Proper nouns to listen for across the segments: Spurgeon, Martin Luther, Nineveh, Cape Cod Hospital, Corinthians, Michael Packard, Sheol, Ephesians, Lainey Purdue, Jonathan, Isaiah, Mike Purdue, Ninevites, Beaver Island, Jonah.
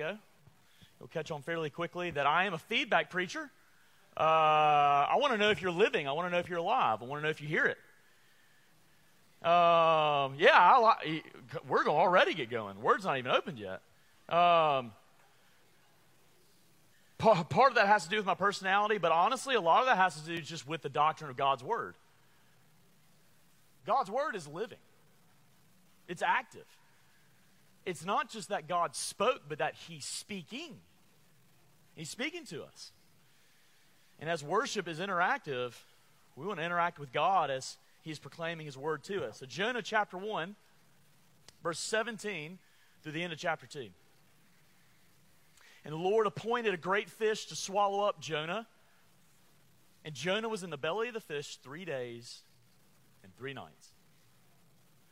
go. You'll catch on fairly quickly that I am a feedback preacher. I want to know if you're living. I want to know if you're alive. I want to know if you hear it. We're going to already get going. Word's not even opened yet. Part of that has to do with my personality, but honestly, a lot of that has to do just with the doctrine of God's Word. God's Word is living. It's active. It's not just that God spoke, but that He's speaking. He's speaking to us. And as worship is interactive, we want to interact with God as He's proclaiming His Word to us. So Jonah chapter 1, verse 17 through the end of chapter 2. And the Lord appointed a great fish to swallow up Jonah. And Jonah was in the belly of the fish 3 days and 3 nights.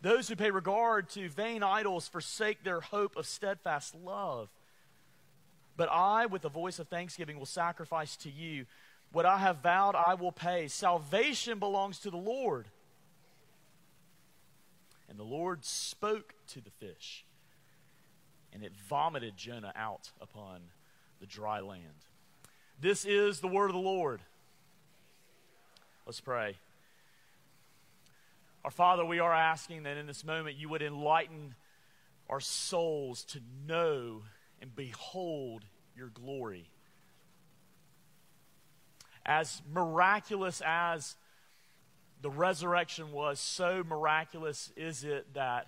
Those who pay regard to vain idols forsake their hope of steadfast love. But I, with a voice of thanksgiving, will sacrifice to you. What I have vowed, I will pay. Salvation belongs to the Lord. And the Lord spoke to the fish, and it vomited Jonah out upon the dry land. This is the word of the Lord. Let's pray. Our Father, we are asking that in this moment you would enlighten our souls to know and behold your glory. As miraculous as the resurrection was, so miraculous is it that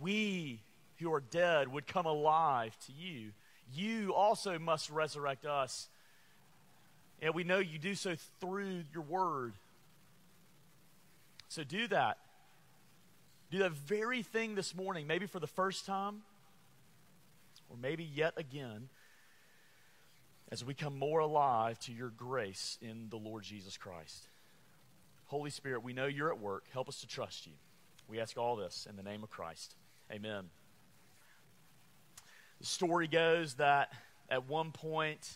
we who are dead would come alive to you. You also must resurrect us. And we know you do so through your word. So do that. Do that very thing this morning, maybe for the first time, or maybe yet again, as we come more alive to your grace in the Lord Jesus Christ. Holy Spirit, we know you're at work. Help us to trust you. We ask all this in the name of Christ. Amen. The story goes that at one point,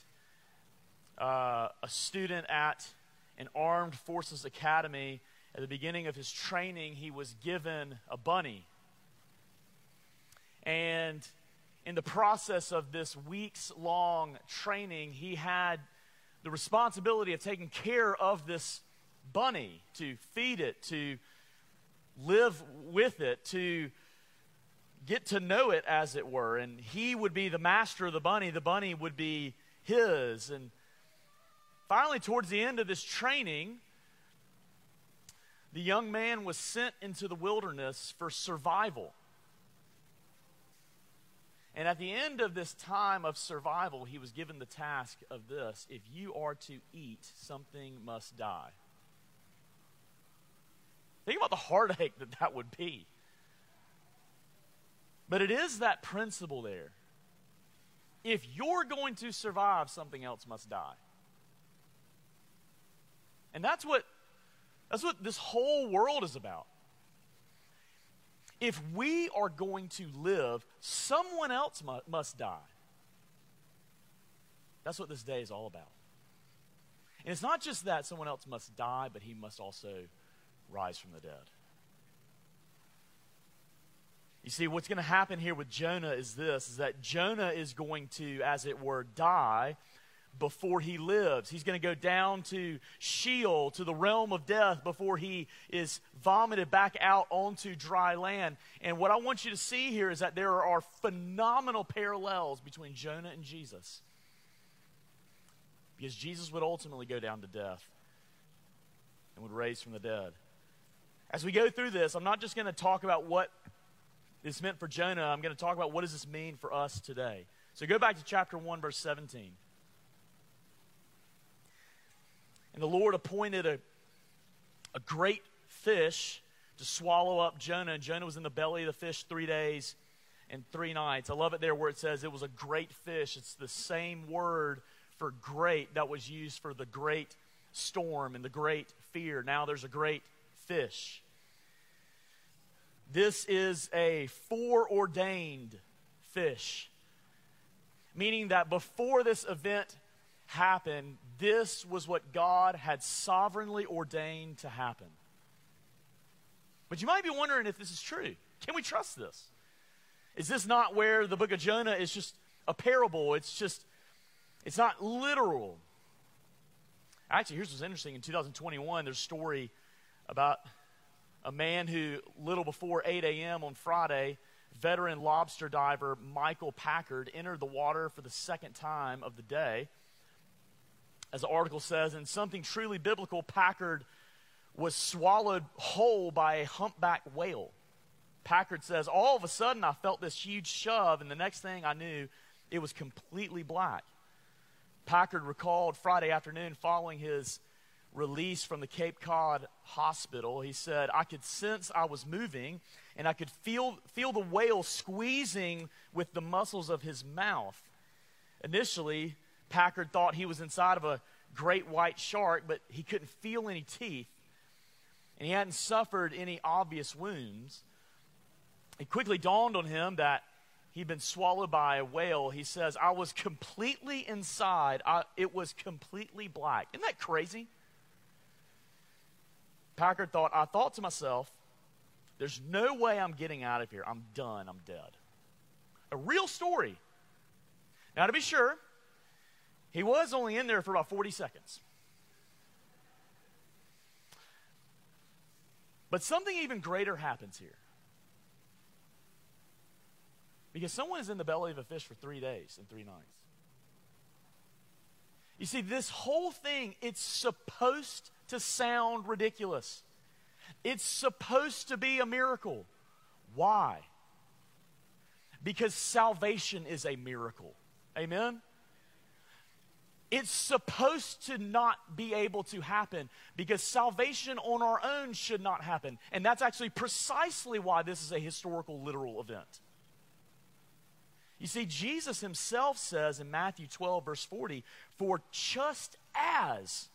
a student at an armed forces academy, at the beginning of his training, he was given a bunny. And in the process of this weeks-long training, he had the responsibility of taking care of this bunny, to feed it, to live with it, to get to know it, as it were. And he would be the master of the bunny. The bunny would be his. And finally, towards the end of this training, the young man was sent into the wilderness for survival. And at the end of this time of survival, he was given the task of this: if you are to eat, something must die. Think about the heartache that that would be. But it is that principle there. If you're going to survive, something else must die. And that's what this whole world is about. If we are going to live, someone else must die. That's what this day is all about. And it's not just that someone else must die, but he must also rise from the dead. You see, what's going to happen here with Jonah is this, is that Jonah is going to, as it were, die, before he lives. He's going to go down to Sheol, to the realm of death, before he is vomited back out onto dry land. And what I want you to see here is that there are phenomenal parallels between Jonah and Jesus, because Jesus would ultimately go down to death and would raise from the dead. As we go through this, I'm not just going to talk about what this meant for Jonah. I'm going to talk about what does this mean for us today. So go back to chapter 1, verse 17. And the Lord appointed a great fish to swallow up Jonah. And Jonah was in the belly of the fish 3 days and 3 nights. I love it there where it says it was a great fish. It's the same word for great that was used for the great storm and the great fear. Now there's a great fish. This is a foreordained fish, meaning that before this event happened, this was what God had sovereignly ordained to happen. But you might be wondering if this is true. Can we trust this? Is this not where the book of Jonah is just a parable? It's not literal. Actually, here's what's interesting. In 2021, there's a story about a man who, little before 8 a.m. on Friday, veteran lobster diver Michael Packard entered the water for the second time of the day. As the article says, in something truly biblical, Packard was swallowed whole by a humpback whale. Packard says, all of a sudden I felt this huge shove, and the next thing I knew, it was completely black. Packard recalled Friday afternoon following his release from the Cape Cod Hospital. He said, I could sense I was moving, and I could feel the whale squeezing with the muscles of his mouth. Initially, Packard thought he was inside of a great white shark, but he couldn't feel any teeth, and he hadn't suffered any obvious wounds. It quickly dawned on him that he'd been swallowed by a whale. He says, I was completely inside. It was completely black. Isn't that crazy? Packard thought, I thought to myself, there's no way I'm getting out of here. I'm done. I'm dead. A real story. Now, to be sure, he was only in there for about 40 seconds. But something even greater happens here, because someone is in the belly of a fish for 3 days and 3 nights. You see, this whole thing, it's supposed to sound ridiculous. It's supposed to be a miracle. Why? Because salvation is a miracle. Amen? It's supposed to not be able to happen, because salvation on our own should not happen. And that's actually precisely why this is a historical, literal event. You see, Jesus himself says in Matthew 12, verse 40, For just as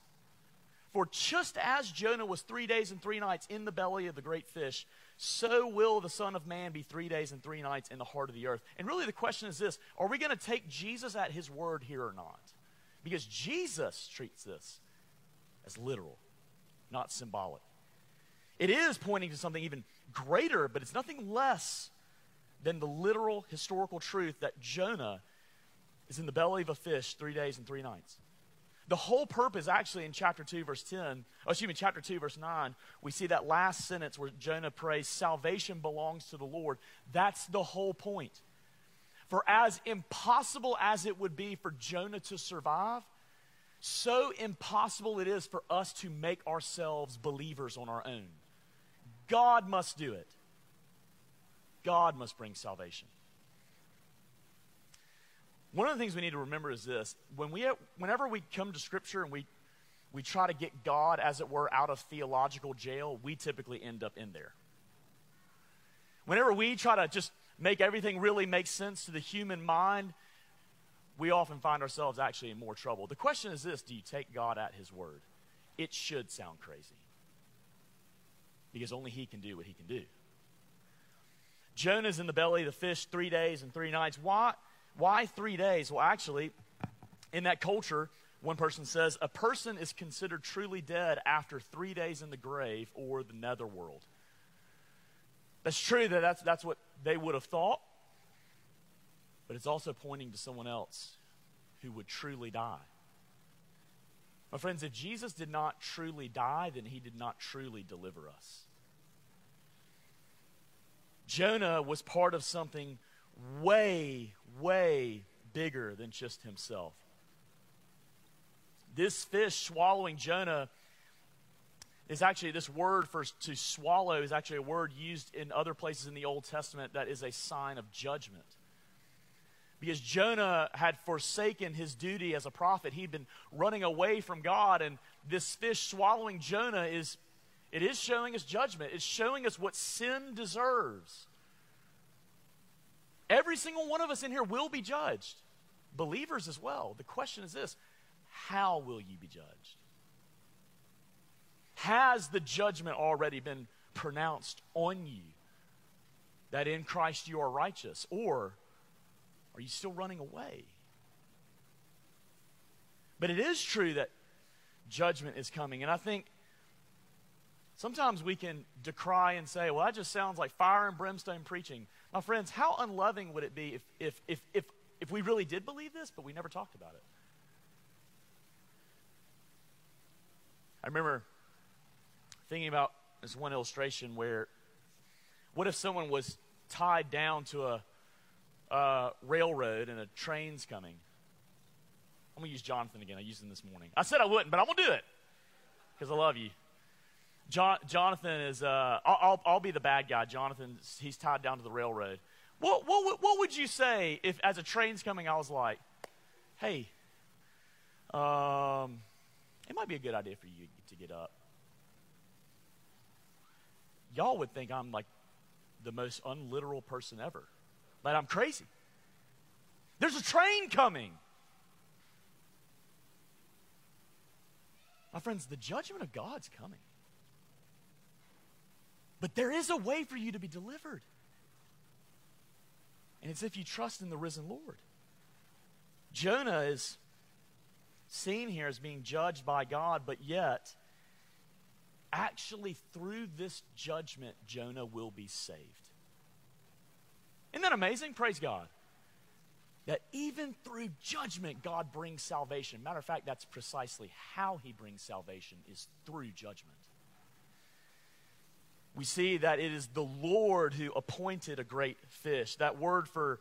Jonah was 3 days and 3 nights in the belly of the great fish, so will the Son of Man be 3 days and 3 nights in the heart of the earth. And really the question is this: are we going to take Jesus at his word here or not? Because Jesus treats this as literal, not symbolic. It is pointing to something even greater, but it's nothing less than the literal historical truth that Jonah is in the belly of a fish 3 days and 3 nights. The whole purpose, actually, in chapter 2, verse 9, we see that last sentence where Jonah prays, salvation belongs to the Lord. That's the whole point. For as impossible as it would be for Jonah to survive, so impossible it is for us to make ourselves believers on our own. God must do it. God must bring salvation. One of the things we need to remember is this: whenever we come to Scripture and we try to get God, as it were, out of theological jail, we typically end up in there. Whenever we try to just make everything really make sense to the human mind, we often find ourselves actually in more trouble. The question is this: do you take God at his word? It should sound crazy, because only he can do what he can do. Jonah's in the belly of the fish 3 days and 3 nights. Why 3 days? Well, actually, in that culture, one person says, a person is considered truly dead after 3 days in the grave or the netherworld. That's true that that's what they would have thought, but it's also pointing to someone else who would truly die. My friends, if Jesus did not truly die, then he did not truly deliver us. Jonah was part of something way, way bigger than just himself. This fish swallowing Jonah is actually, this word for to swallow is actually a word used in other places in the Old Testament that is a sign of judgment. Because Jonah had forsaken his duty as a prophet. He'd been running away from God, and this fish swallowing Jonah is showing us judgment. It's showing us what sin deserves. Every single one of us in here will be judged, believers as well. The question is this: how will you be judged? Has the judgment already been pronounced on you, that in Christ you are righteous, or are you still running away? But it is true that judgment is coming, and I think sometimes we can decry and say, well, that just sounds like fire and brimstone preaching. My friends, how unloving would it be if we really did believe this, but we never talked about it? I remember thinking about this one illustration where, what if someone was tied down to a railroad and a train's coming? I'm going to use Jonathan again. I used him this morning. I said I wouldn't, but I'm going to do it because I love you. Jonathan is, I'll be the bad guy. Jonathan, he's tied down to the railroad. What would you say if, as a train's coming, I was like, hey, it might be a good idea for you to get up. Y'all would think I'm like the most unliteral person ever, but I'm crazy. There's a train coming. My friends, the judgment of God's coming. But there is a way for you to be delivered. And it's if you trust in the risen Lord. Jonah is seen here as being judged by God, but yet, actually through this judgment, Jonah will be saved. Isn't that amazing? Praise God. That even through judgment, God brings salvation. Matter of fact, that's precisely how he brings salvation, is through judgment. We see that it is the Lord who appointed a great fish. That word for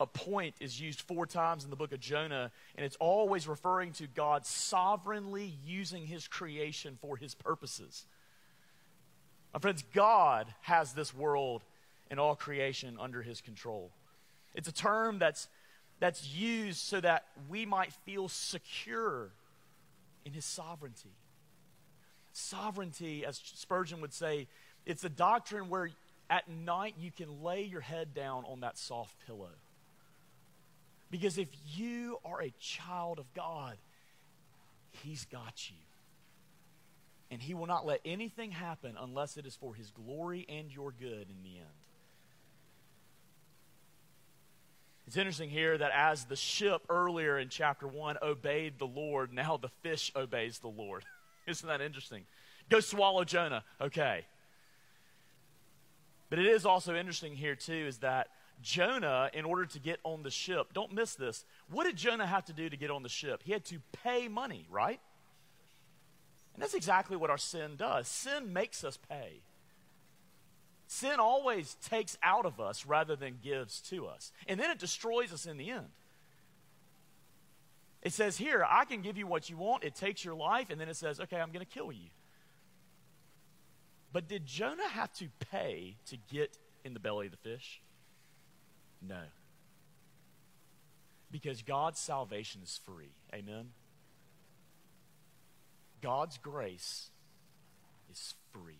appoint is used 4 times in the book of Jonah, and it's always referring to God sovereignly using his creation for his purposes. My friends, God has this world and all creation under his control. It's a term that's used so that we might feel secure in his sovereignty. Sovereignty, as Spurgeon would say, it's a doctrine where at night you can lay your head down on that soft pillow. Because if you are a child of God, he's got you. And he will not let anything happen unless it is for his glory and your good in the end. It's interesting here that as the ship earlier in chapter 1 obeyed the Lord, now the fish obeys the Lord. Isn't that interesting? Go swallow Jonah. Okay. But it is also interesting here, too, is that Jonah, in order to get on the ship, don't miss this. What did Jonah have to do to get on the ship? He had to pay money, right? And that's exactly what our sin does. Sin makes us pay. Sin always takes out of us rather than gives to us. And then it destroys us in the end. It says here, I can give you what you want. It takes your life. And then it says, okay, I'm going to kill you. But did Jonah have to pay to get in the belly of the fish? No. Because God's salvation is free. Amen? God's grace is free.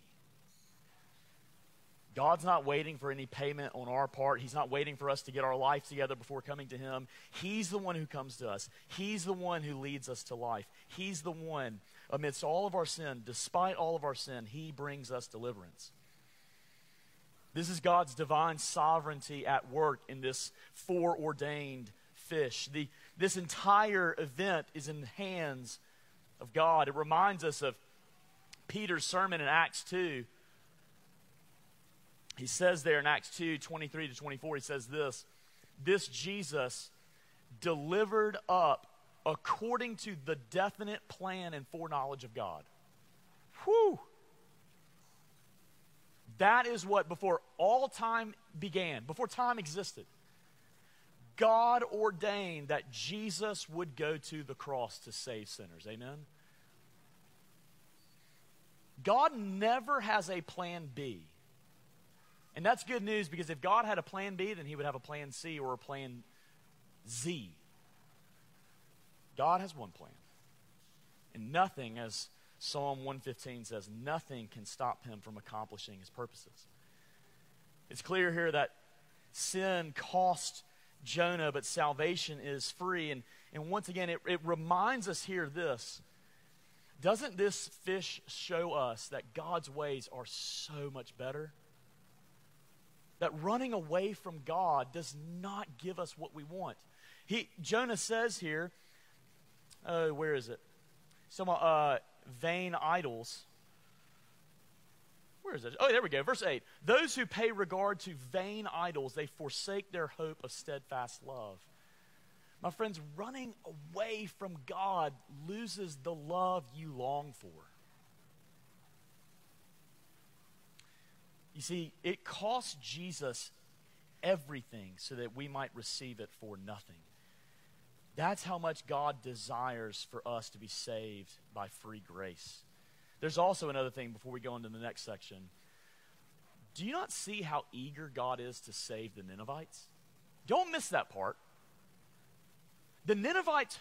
God's not waiting for any payment on our part. He's not waiting for us to get our life together before coming to him. He's the one who comes to us. He's the one who leads us to life. He's the one, amidst all of our sin, despite all of our sin, he brings us deliverance. This is God's divine sovereignty at work in this foreordained fish. This entire event is in the hands of God. It reminds us of Peter's sermon in Acts 2. He says there in Acts 2, 23 to 24, he says this: this Jesus delivered up according to the definite plan and foreknowledge of God. Whew! That is what, before all time began, before time existed, God ordained that Jesus would go to the cross to save sinners. Amen? God never has a plan B. And that's good news, because if God had a plan B, then he would have a plan C or a plan Z. God has one plan. And nothing, as Psalm 115 says, nothing can stop him from accomplishing his purposes. It's clear here that sin cost Jonah, but salvation is free. And once again, it reminds us here this. Doesn't this fish show us that God's ways are so much better? That running away from God does not give us what we want. Jonah says here, where is it? Some vain idols. Where is it? Oh, there we go. Verse 8. Those who pay regard to vain idols, they forsake their hope of steadfast love. My friends, running away from God loses the love you long for. You see, it cost Jesus everything so that we might receive it for nothing. That's how much God desires for us to be saved by free grace. There's also another thing before we go into the next section. Do you not see how eager God is to save the Ninevites? Don't miss that part. The Ninevites,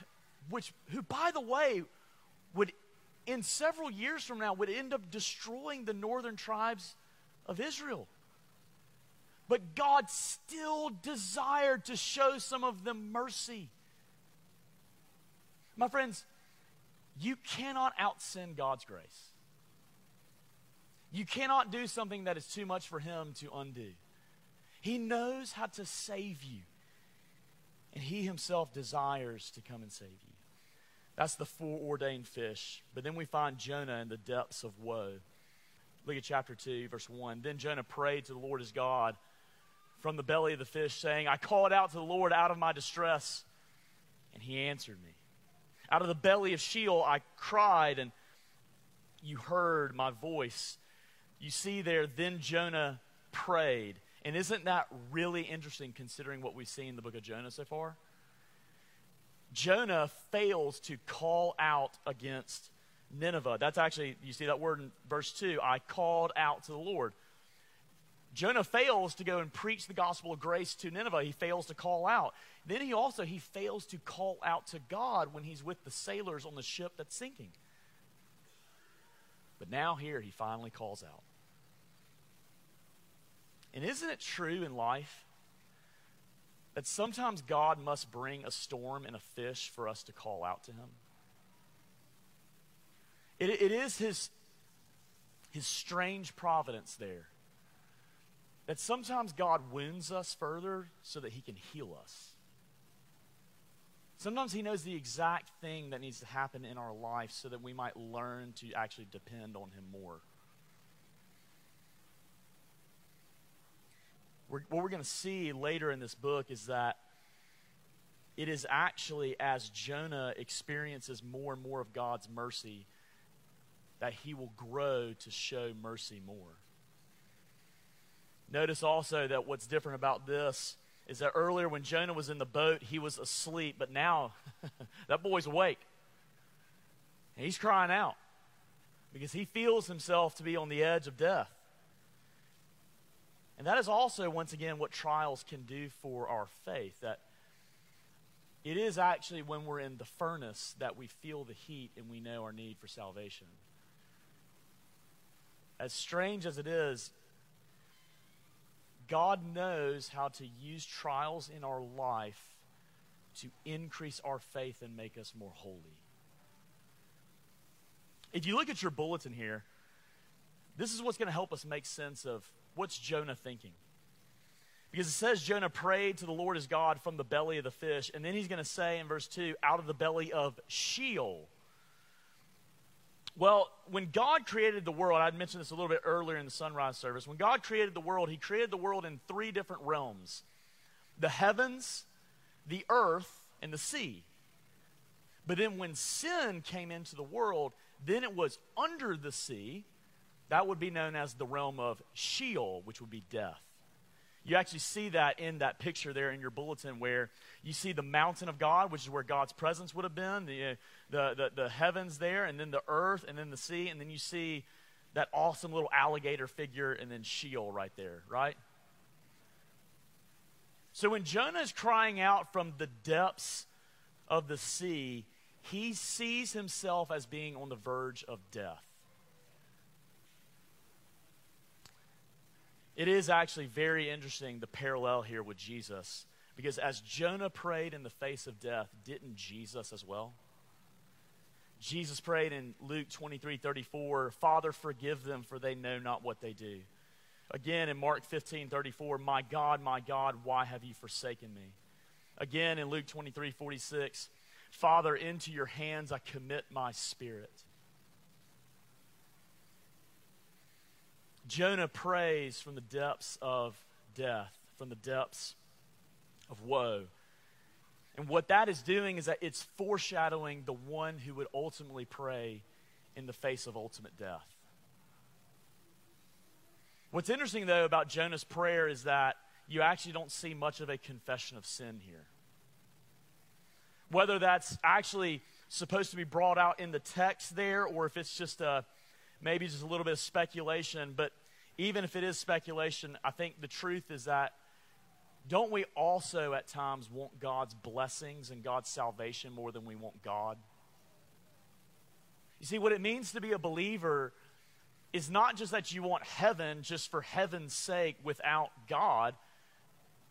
who, by the way, would in several years from now would end up destroying the northern tribes of Israel. But God still desired to show some of them mercy. My friends, you cannot out-sin God's grace. You cannot do something that is too much for him to undo. He knows how to save you. And he himself desires to come and save you. That's the foreordained fish. But then we find Jonah in the depths of woe. Look at chapter 2, verse 1. Then Jonah prayed to the Lord his God from the belly of the fish, saying, I called out to the Lord out of my distress, and he answered me. Out of the belly of Sheol I cried, and you heard my voice. You see there, then Jonah prayed. And isn't that really interesting considering what we've seen in the book of Jonah so far? Jonah fails to call out against Nineveh. That's actually, you see that word in verse 2, I called out to the Lord. Jonah fails to go and preach the gospel of grace to Nineveh. He fails to call out. Then he fails to call out to God when he's with the sailors on the ship that's sinking. But now here he finally calls out. And isn't it true in life that sometimes God must bring a storm and a fish for us to call out to him? It is his strange providence there that sometimes God wounds us further so that he can heal us. Sometimes he knows the exact thing that needs to happen in our life so that we might learn to actually depend on him more. What we're going to see later in this book is that it is actually as Jonah experiences more and more of God's mercy that he will grow to show mercy more. Notice also that what's different about this is that earlier when Jonah was in the boat, he was asleep, but now that boy's awake. And he's crying out because he feels himself to be on the edge of death. And that is also, once again, what trials can do for our faith. That it is actually when we're in the furnace that we feel the heat and we know our need for salvation. As strange as it is, God knows how to use trials in our life to increase our faith and make us more holy. If you look at your bulletin here, this is what's going to help us make sense of what's Jonah thinking? Because it says Jonah prayed to the Lord his God from the belly of the fish. And then he's going to say in verse 2, out of the belly of Sheol. Well, when God created the world, I mentioned this a little bit earlier in the sunrise service. When God created the world, he created the world in three different realms. The heavens, the earth, and the sea. But then when sin came into the world, then it was under the sea. That would be known as the realm of Sheol, which would be death. You actually see that in that picture there in your bulletin where you see the mountain of God, which is where God's presence would have been, the heavens there, and then the earth, and then the sea, and then you see that awesome little alligator figure, and then Sheol right there, right? So when Jonah is crying out from the depths of the sea, he sees himself as being on the verge of death. It is actually very interesting, the parallel here with Jesus, because as Jonah prayed in the face of death, didn't Jesus as well? Jesus prayed in Luke 23:34, "Father, forgive them, for they know not what they do." Again, in Mark 15:34, my God, why have you forsaken me?" Again, in Luke 23:46, "Father, into your hands I commit my spirit." Jonah prays from the depths of death, from the depths of woe. And what that is doing is that it's foreshadowing the one who would ultimately pray in the face of ultimate death. What's interesting, though, about Jonah's prayer is that you actually don't see much of a confession of sin here. Whether that's actually supposed to be brought out in the text there, or if it's just maybe just a little bit of speculation, but even if it is speculation, I think the truth is that don't we also at times want God's blessings and God's salvation more than we want God? You see, what it means to be a believer is not just that you want heaven just for heaven's sake without God,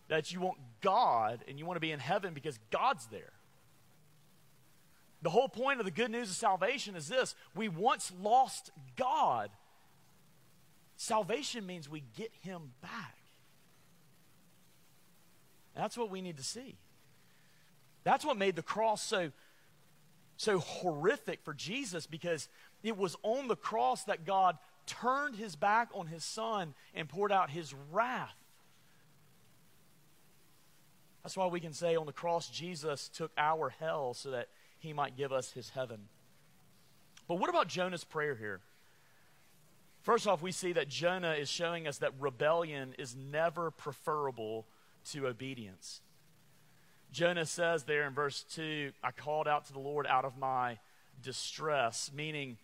that you want God and you want to be in heaven because God's there. The whole point of the good news of salvation is this: we once lost God. Salvation means we get him back. And that's what we need to see. That's what made the cross so horrific for Jesus, because it was on the cross that God turned his back on his son and poured out his wrath. That's why we can say on the cross, Jesus took our hell so that he might give us his heaven. But what about Jonah's prayer here? First off, we see that Jonah is showing us that rebellion is never preferable to obedience. Jonah says there in verse 2, "I called out to the Lord out of my distress," meaning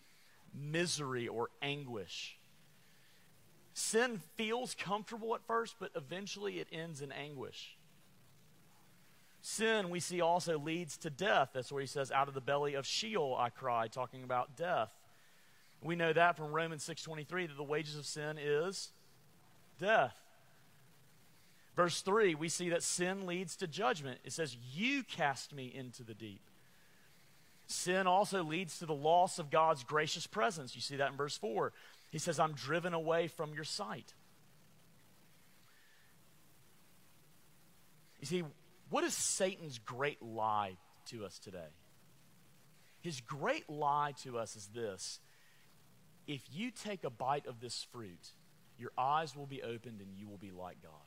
misery or anguish. Sin feels comfortable at first, but eventually it ends in anguish. Sin, we see, also leads to death. That's where he says, "Out of the belly of Sheol I cried," talking about death. We know that from Romans 6:23, that the wages of sin is death. Verse 3, we see that sin leads to judgment. It says, "You cast me into the deep." Sin also leads to the loss of God's gracious presence. You see that in verse 4. He says, "I'm driven away from your sight." You see, what is Satan's great lie to us today? His great lie to us is this: if you take a bite of this fruit, your eyes will be opened and you will be like God.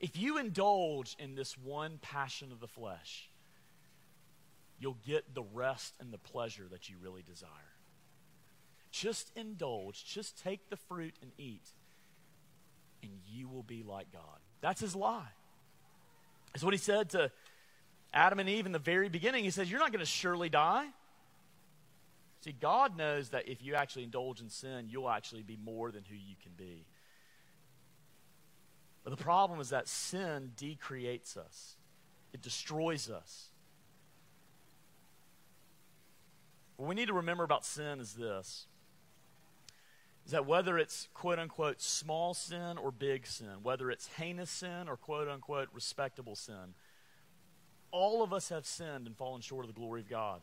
If you indulge in this one passion of the flesh, you'll get the rest and the pleasure that you really desire. Just indulge, just take the fruit and eat, and you will be like God. That's his lie. That's what he said to Adam and Eve in the very beginning. He says, "You're not going to surely die." See, God knows that if you actually indulge in sin, you'll actually be more than who you can be. But the problem is that sin decreates us. It destroys us. What we need to remember about sin is this, is that whether it's quote-unquote small sin or big sin, whether it's heinous sin or quote-unquote respectable sin, all of us have sinned and fallen short of the glory of God.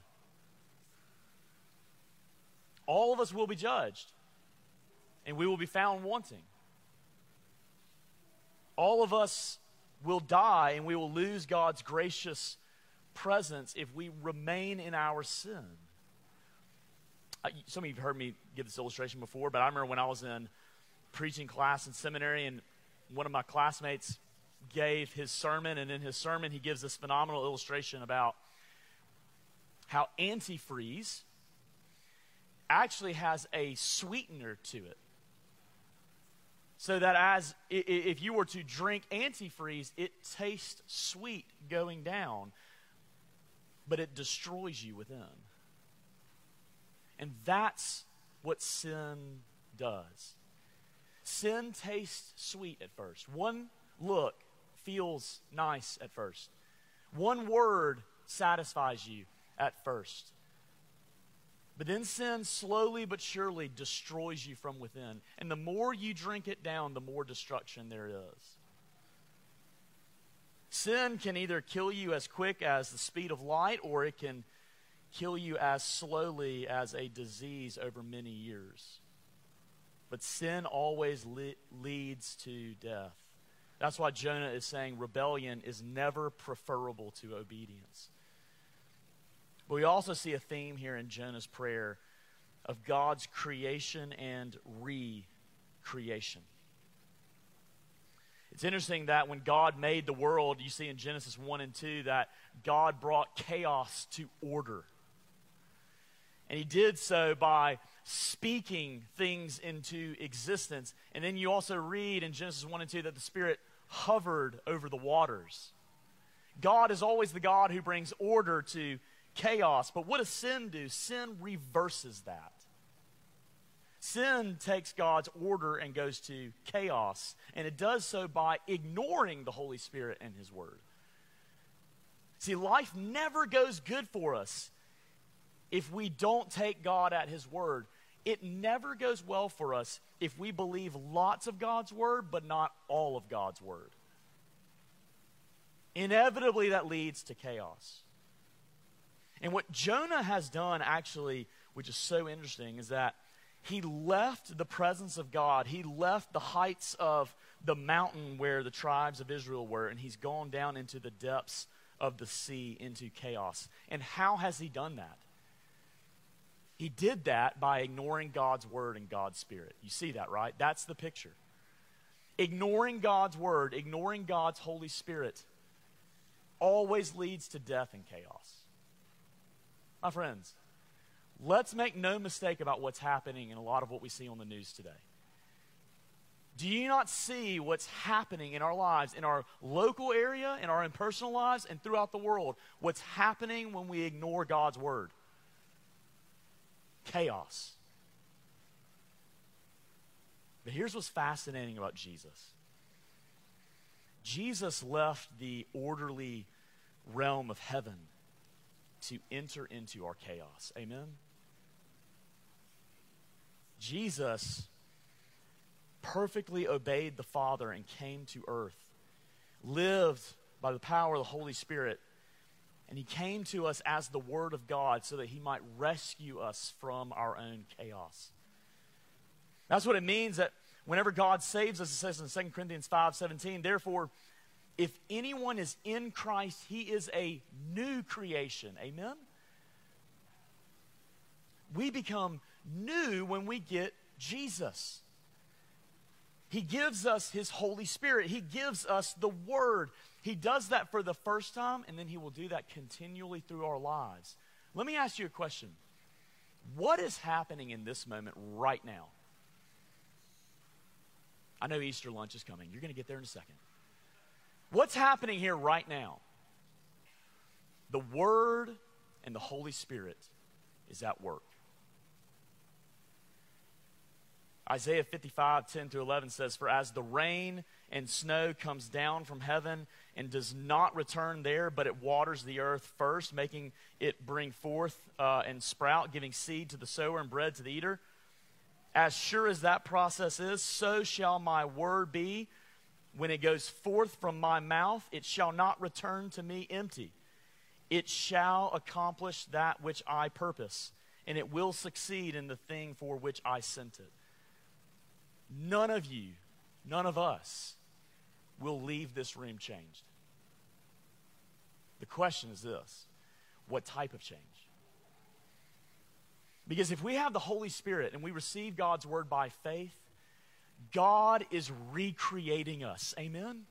All of us will be judged, and we will be found wanting. All of us will die, and we will lose God's gracious presence if we remain in our sin. Some of you have heard me give this illustration before, but I remember when I was in preaching class in seminary, and one of my classmates gave his sermon, and in his sermon he gives this phenomenal illustration about how antifreeze actually has a sweetener to it. So that as if you were to drink antifreeze, it tastes sweet going down, but it destroys you within. And that's what sin does. Sin tastes sweet at first. One look feels nice at first. One word satisfies you at first. But then sin slowly but surely destroys you from within. And the more you drink it down, the more destruction there is. Sin can either kill you as quick as the speed of light, or it can kill you as slowly as a disease over many years. But sin always leads to death. That's why Jonah is saying rebellion is never preferable to obedience. But we also see a theme here in Jonah's prayer of God's creation and re-creation. It's interesting that when God made the world, you see in Genesis 1 and 2 that God brought chaos to order. And he did so by speaking things into existence. And then you also read in Genesis 1 and 2 that the Spirit hovered over the waters. God is always the God who brings order to chaos. But what does sin do? Sin reverses that. Sin takes God's order and goes to chaos, and it does so by ignoring the Holy Spirit and His Word. See, life never goes good for us if we don't take God at His Word. It never goes well for us if we believe lots of God's Word but not all of God's Word. Inevitably, that leads to chaos. And what Jonah has done, actually, which is so interesting, is that he left the presence of God. He left the heights of the mountain where the tribes of Israel were, and he's gone down into the depths of the sea, into chaos. And how has he done that? He did that by ignoring God's word and God's Spirit. You see that, right? That's the picture. Ignoring God's word, ignoring God's Holy Spirit always leads to death and chaos. My friends, let's make no mistake about what's happening in a lot of what we see on the news today. Do you not see what's happening in our lives, in our local area, in our impersonal lives, and throughout the world? What's happening when we ignore God's word? Chaos. But here's what's fascinating about Jesus. Jesus left the orderly realm of heaven to enter into our chaos. Amen? Jesus perfectly obeyed the Father and came to earth, lived by the power of the Holy Spirit, and he came to us as the Word of God so that he might rescue us from our own chaos. That's what it means that whenever God saves us, it says in 2 Corinthians 5:17, therefore, if anyone is in Christ, he is a new creation. Amen? We become new when we get Jesus. He gives us his Holy Spirit. He gives us the Word. He does that for the first time, and then he will do that continually through our lives. Let me ask you a question. What is happening in this moment right now? I know Easter lunch is coming. You're going to get there in a second. What's happening here right now? The Word and the Holy Spirit is at work. Isaiah 55:10-11 says, for as the rain and snow comes down from heaven and does not return there, but it waters the earth first, making it bring forth and sprout, giving seed to the sower and bread to the eater. As sure as that process is, so shall my word be. When it goes forth from my mouth, it shall not return to me empty. It shall accomplish that which I purpose, and it will succeed in the thing for which I sent it. None of you, none of us, will leave this room changed. The question is this: what type of change? Because if we have the Holy Spirit and we receive God's word by faith, God is recreating us. Amen?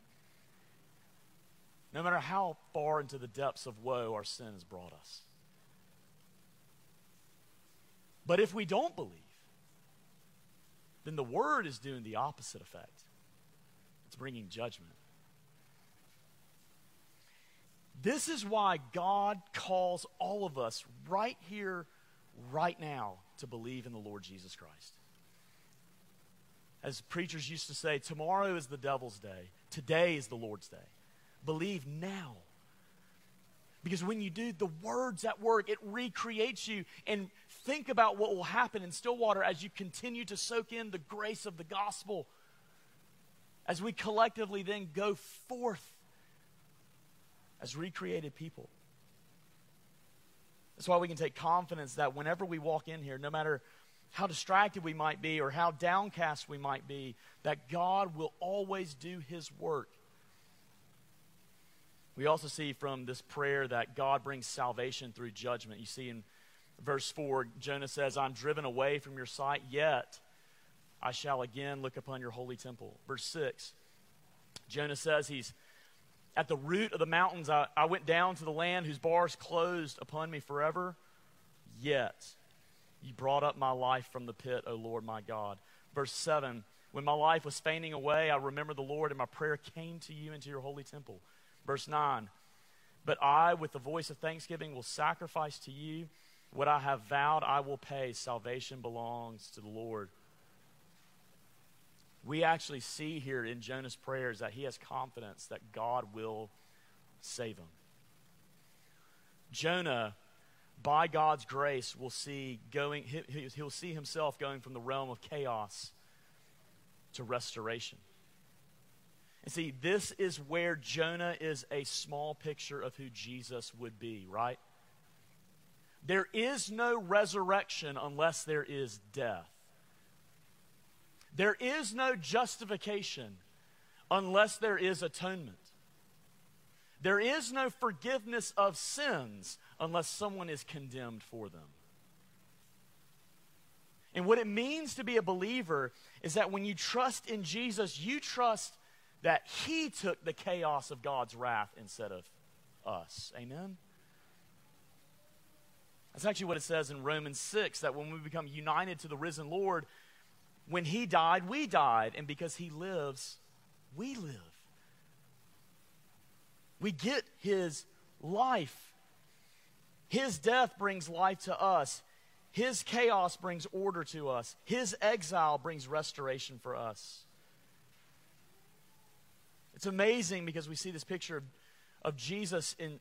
No matter how far into the depths of woe our sin has brought us. But if we don't believe, then the word is doing the opposite effect. It's bringing judgment. This is why God calls all of us right here, right now, to believe in the Lord Jesus Christ. As preachers used to say, tomorrow is the devil's day. Today is the Lord's day. Believe now. Because when you do, the word's at work. It recreates you. And think about what will happen in Stillwater as you continue to soak in the grace of the gospel. As we collectively then go forth as recreated people. That's why we can take confidence that whenever we walk in here, no matter how distracted we might be or how downcast we might be, that God will always do his work. We also see from this prayer that God brings salvation through judgment. You see in verse 4, Jonah says, I'm driven away from your sight, yet I shall again look upon your holy temple. Verse 6, Jonah says he's at the root of the mountains. I went down to the land whose bars closed upon me forever, yet you brought up my life from the pit, O Lord my God. Verse 7, when my life was fainting away, I remembered the Lord, and my prayer came to you into your holy temple. Verse 9, but I, with the voice of thanksgiving, will sacrifice to you. What I have vowed, I will pay. Salvation belongs to the Lord. We actually see here in Jonah's prayers that he has confidence that God will save him. Jonah, by God's grace, will see he'll see himself going from the realm of chaos to restoration. And see, this is where Jonah is a small picture of who Jesus would be, right? There is no resurrection unless there is death. There is no justification unless there is atonement. There is no forgiveness of sins unless someone is condemned for them. And what it means to be a believer is that when you trust in Jesus, you trust that he took the chaos of God's wrath instead of us. Amen? That's actually what it says in Romans 6, that when we become united to the risen Lord, when he died, we died. And because he lives, we live. We get his life. His death brings life to us. His chaos brings order to us. His exile brings restoration for us. It's amazing because we see this picture of Jesus in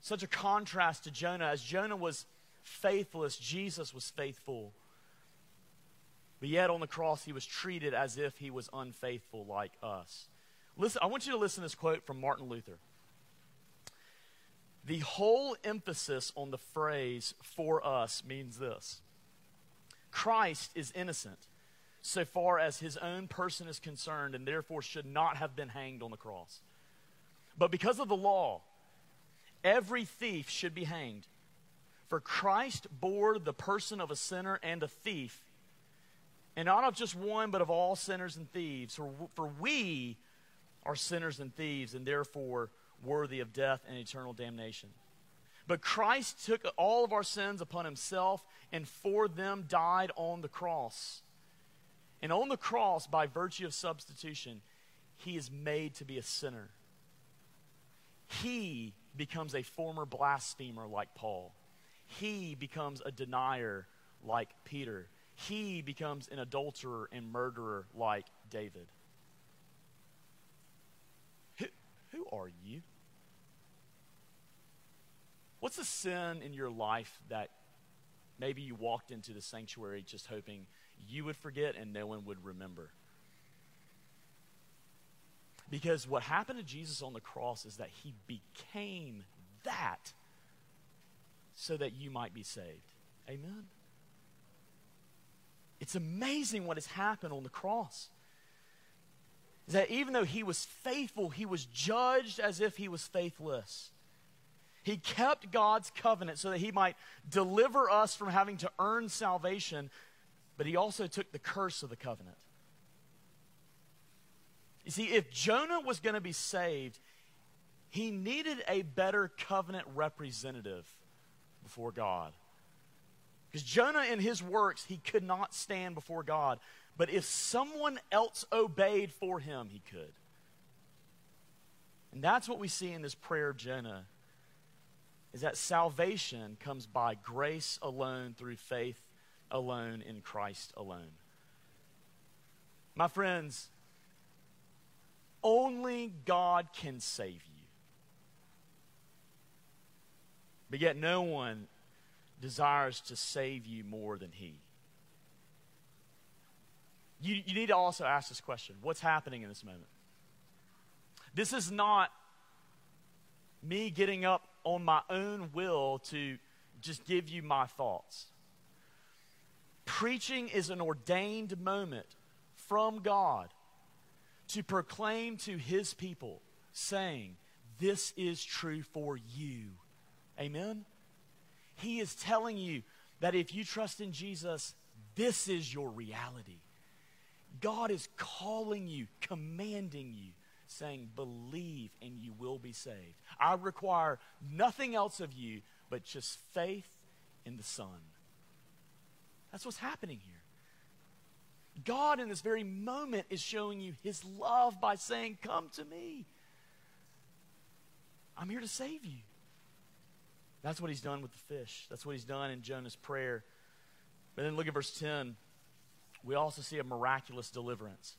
such a contrast to Jonah. As Jonah was faithless, Jesus was faithful. But yet on the cross, he was treated as if he was unfaithful like us. Listen, I want you to listen to this quote from Martin Luther. The whole emphasis on the phrase "for us" means this: Christ is innocent so far as his own person is concerned, and therefore should not have been hanged on the cross. But because of the law, every thief should be hanged. For Christ bore the person of a sinner and a thief, and not of just one, but of all sinners and thieves. For we are sinners and thieves, and therefore worthy of death and eternal damnation. But Christ took all of our sins upon himself, and for them died on the cross. And on the cross, by virtue of substitution, he is made to be a sinner. He becomes a former blasphemer like Paul. He becomes a denier like Peter. He becomes an adulterer and murderer like David. Who are you? What's the sin in your life that maybe you walked into the sanctuary just hoping you would forget and no one would remember? Because what happened to Jesus on the cross is that he became that so that you might be saved. Amen? It's amazing what has happened on the cross. Is that even though he was faithful, he was judged as if he was faithless. He kept God's covenant so that he might deliver us from having to earn salvation, but he also took the curse of the covenant. You see, if Jonah was going to be saved, he needed a better covenant representative before God Because Jonah in his works, he could not stand before God. But if someone else obeyed for him, he could. And that's what we see in this prayer of Jonah, is that salvation comes by grace alone, through faith alone, in Christ alone. My friends, only God can save you. But yet no one desires to save you more than He. You need to also ask this question. What's happening in this moment? This is not me getting up on my own will to just give you my thoughts. Preaching is an ordained moment from God to proclaim to His people, saying, this is true for you. Amen? He is telling you that if you trust in Jesus, this is your reality. God is calling you, commanding you, saying, believe and you will be saved. I require nothing else of you but just faith in the Son. That's what's happening here. God in this very moment is showing you His love by saying, come to me. I'm here to save you. That's what He's done with the fish. That's what He's done in Jonah's prayer. But then look at verse 10. We also see a miraculous deliverance.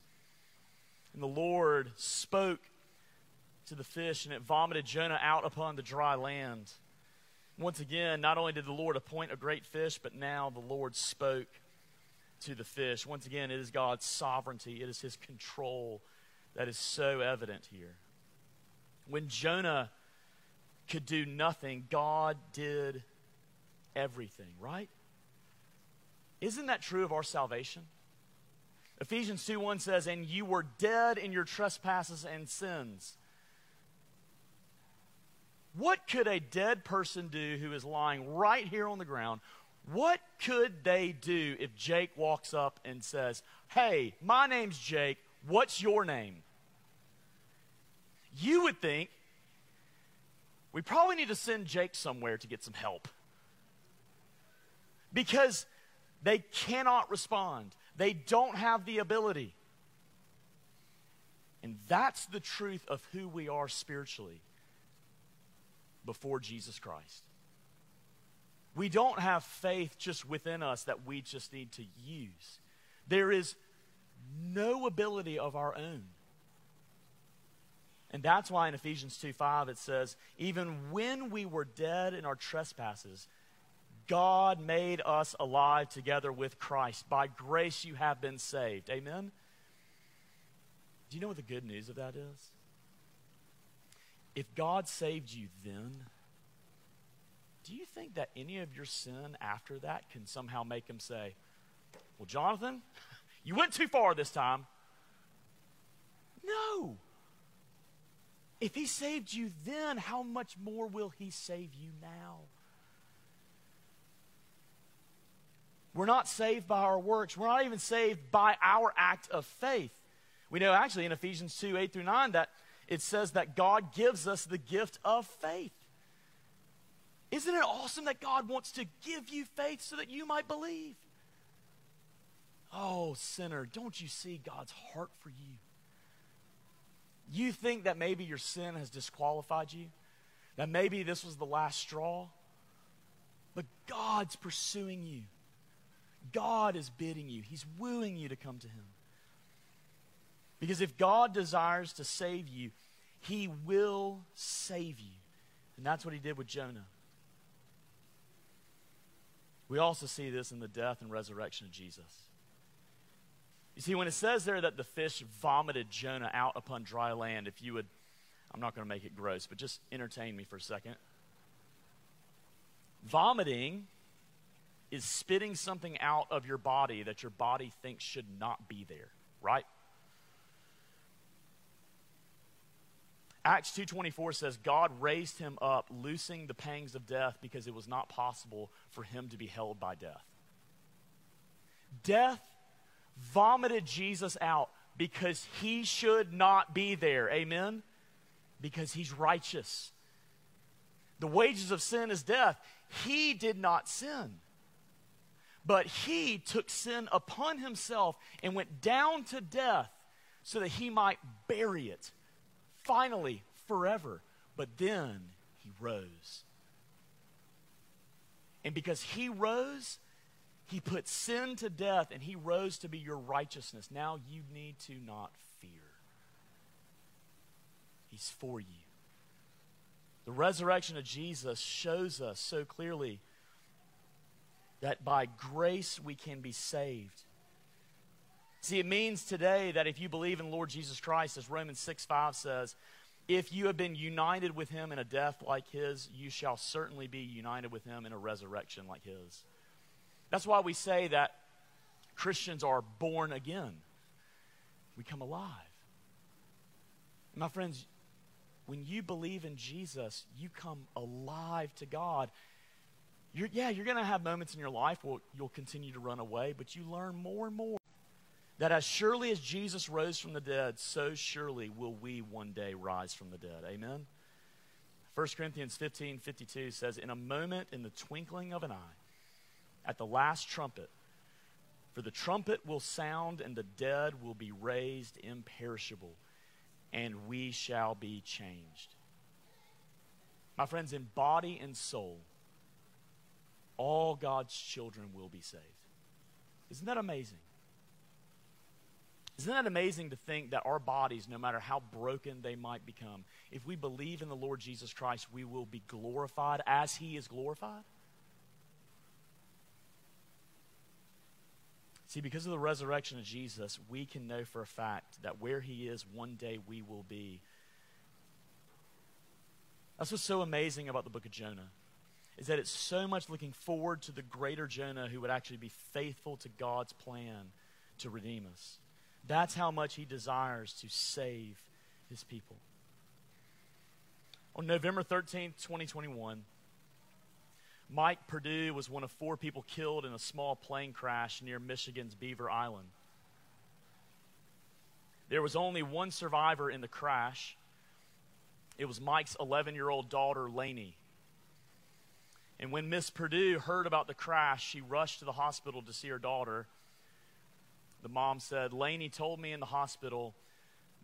And the Lord spoke to the fish, and it vomited Jonah out upon the dry land. Once again, not only did the Lord appoint a great fish, but now the Lord spoke to the fish. Once again, it is God's sovereignty. It is His control that is so evident here. When Jonah could do nothing, God did everything, right? Isn't that true of our salvation? Ephesians 2:1 says, and you were dead in your trespasses and sins. What could a dead person do who is lying right here on the ground? What could they do if Jake walks up and says, hey, my name's Jake, what's your name? You would think, we probably need to send Jake somewhere to get some help. Because they cannot respond. They don't have the ability. And that's the truth of who we are spiritually before Jesus Christ. We don't have faith just within us that we just need to use. There is no ability of our own. And that's why in Ephesians 2:5 it says, even when we were dead in our trespasses, God made us alive together with Christ. By grace you have been saved. Amen? Do you know what the good news of that is? If God saved you then, do you think that any of your sin after that can somehow make Him say, well, Jonathan, you went too far this time? No. If He saved you then, how much more will He save you now? We're not saved by our works. We're not even saved by our act of faith. We know actually in Ephesians 2:8-9 that it says that God gives us the gift of faith. Isn't it awesome that God wants to give you faith so that you might believe? Oh, sinner, don't you see God's heart for you? You think that maybe your sin has disqualified you? That maybe this was the last straw? But God's pursuing you. God is bidding you. He's wooing you to come to Him. Because if God desires to save you, He will save you. And that's what He did with Jonah. We also see this in the death and resurrection of Jesus. You see, when it says there that the fish vomited Jonah out upon dry land, if you would, I'm not going to make it gross, but just entertain me for a second. Vomiting is spitting something out of your body that your body thinks should not be there, right? Acts 2:24 says, God raised Him up, loosing the pangs of death, because it was not possible for Him to be held by death. Death vomited Jesus out because He should not be there, amen? Because He's righteous. The wages of sin is death. He did not sin. But he took sin upon himself and went down to death so that he might bury it, finally, forever. But then he rose. And because he rose, he put sin to death, and he rose to be your righteousness. Now you need to not fear. He's for you. The resurrection of Jesus shows us so clearly that by grace we can be saved. See, it means today that if you believe in Lord Jesus Christ, as Romans 6:5 says, if you have been united with him in a death like his, you shall certainly be united with him in a resurrection like his. That's why we say that Christians are born again. We come alive. And my friends, when you believe in Jesus, you come alive to God. You're going to have moments in your life where you'll continue to run away, but you learn more and more that as surely as Jesus rose from the dead, so surely will we one day rise from the dead. Amen? 1 Corinthians 15:52 says, in a moment, in the twinkling of an eye, at the last trumpet, for the trumpet will sound and the dead will be raised imperishable, and we shall be changed. My friends, in body and soul, all God's children will be saved. Isn't that amazing? Isn't that amazing to think that our bodies, no matter how broken they might become, if we believe in the Lord Jesus Christ, we will be glorified as he is glorified? See, because of the resurrection of Jesus, we can know for a fact that where he is, one day we will be. That's what's so amazing about the book of Jonah, is that it's so much looking forward to the greater Jonah who would actually be faithful to God's plan to redeem us. That's how much he desires to save his people. On November 13th, 2021, Mike Purdue was one of 4 people killed in a small plane crash near Michigan's Beaver Island. There was only one survivor in the crash. It was Mike's 11-year-old daughter, Lainey. And when Miss Purdue heard about the crash, she rushed to the hospital to see her daughter. The mom said, Lainey told me in the hospital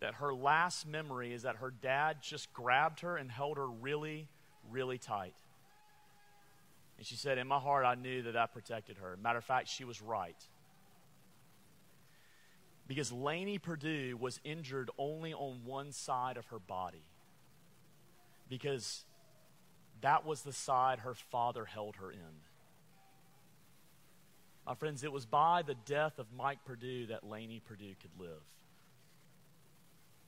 that her last memory is that her dad just grabbed her and held her really, really tight. And she said, in my heart, I knew that I protected her. Matter of fact, she was right. Because Lainey Purdue was injured only on one side of her body. Because that was the side her father held her in. My friends, it was by the death of Mike Purdue that Lainey Purdue could live.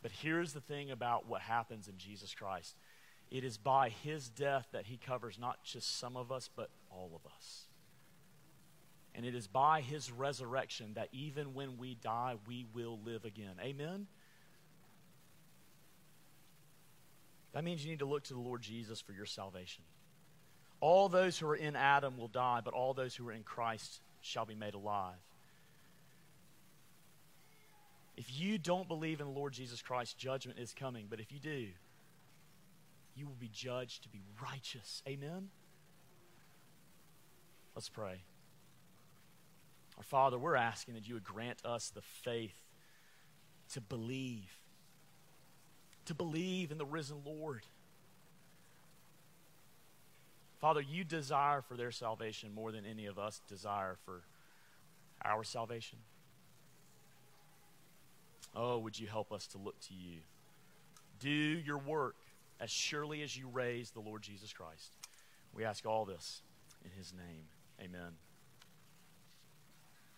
But here's the thing about what happens in Jesus Christ. It is by his death that he covers not just some of us, but all of us. And it is by his resurrection that even when we die, we will live again. Amen? That means you need to look to the Lord Jesus for your salvation. All those who are in Adam will die, but all those who are in Christ shall be made alive. If you don't believe in the Lord Jesus Christ, judgment is coming. But if you do, you will be judged to be righteous. Amen? Let's pray. Our Father, we're asking that you would grant us the faith to believe in the risen Lord. Father, you desire for their salvation more than any of us desire for our salvation. Oh, would you help us to look to you? Do your work as surely as you raise the Lord Jesus Christ. We ask all this in his name. Amen.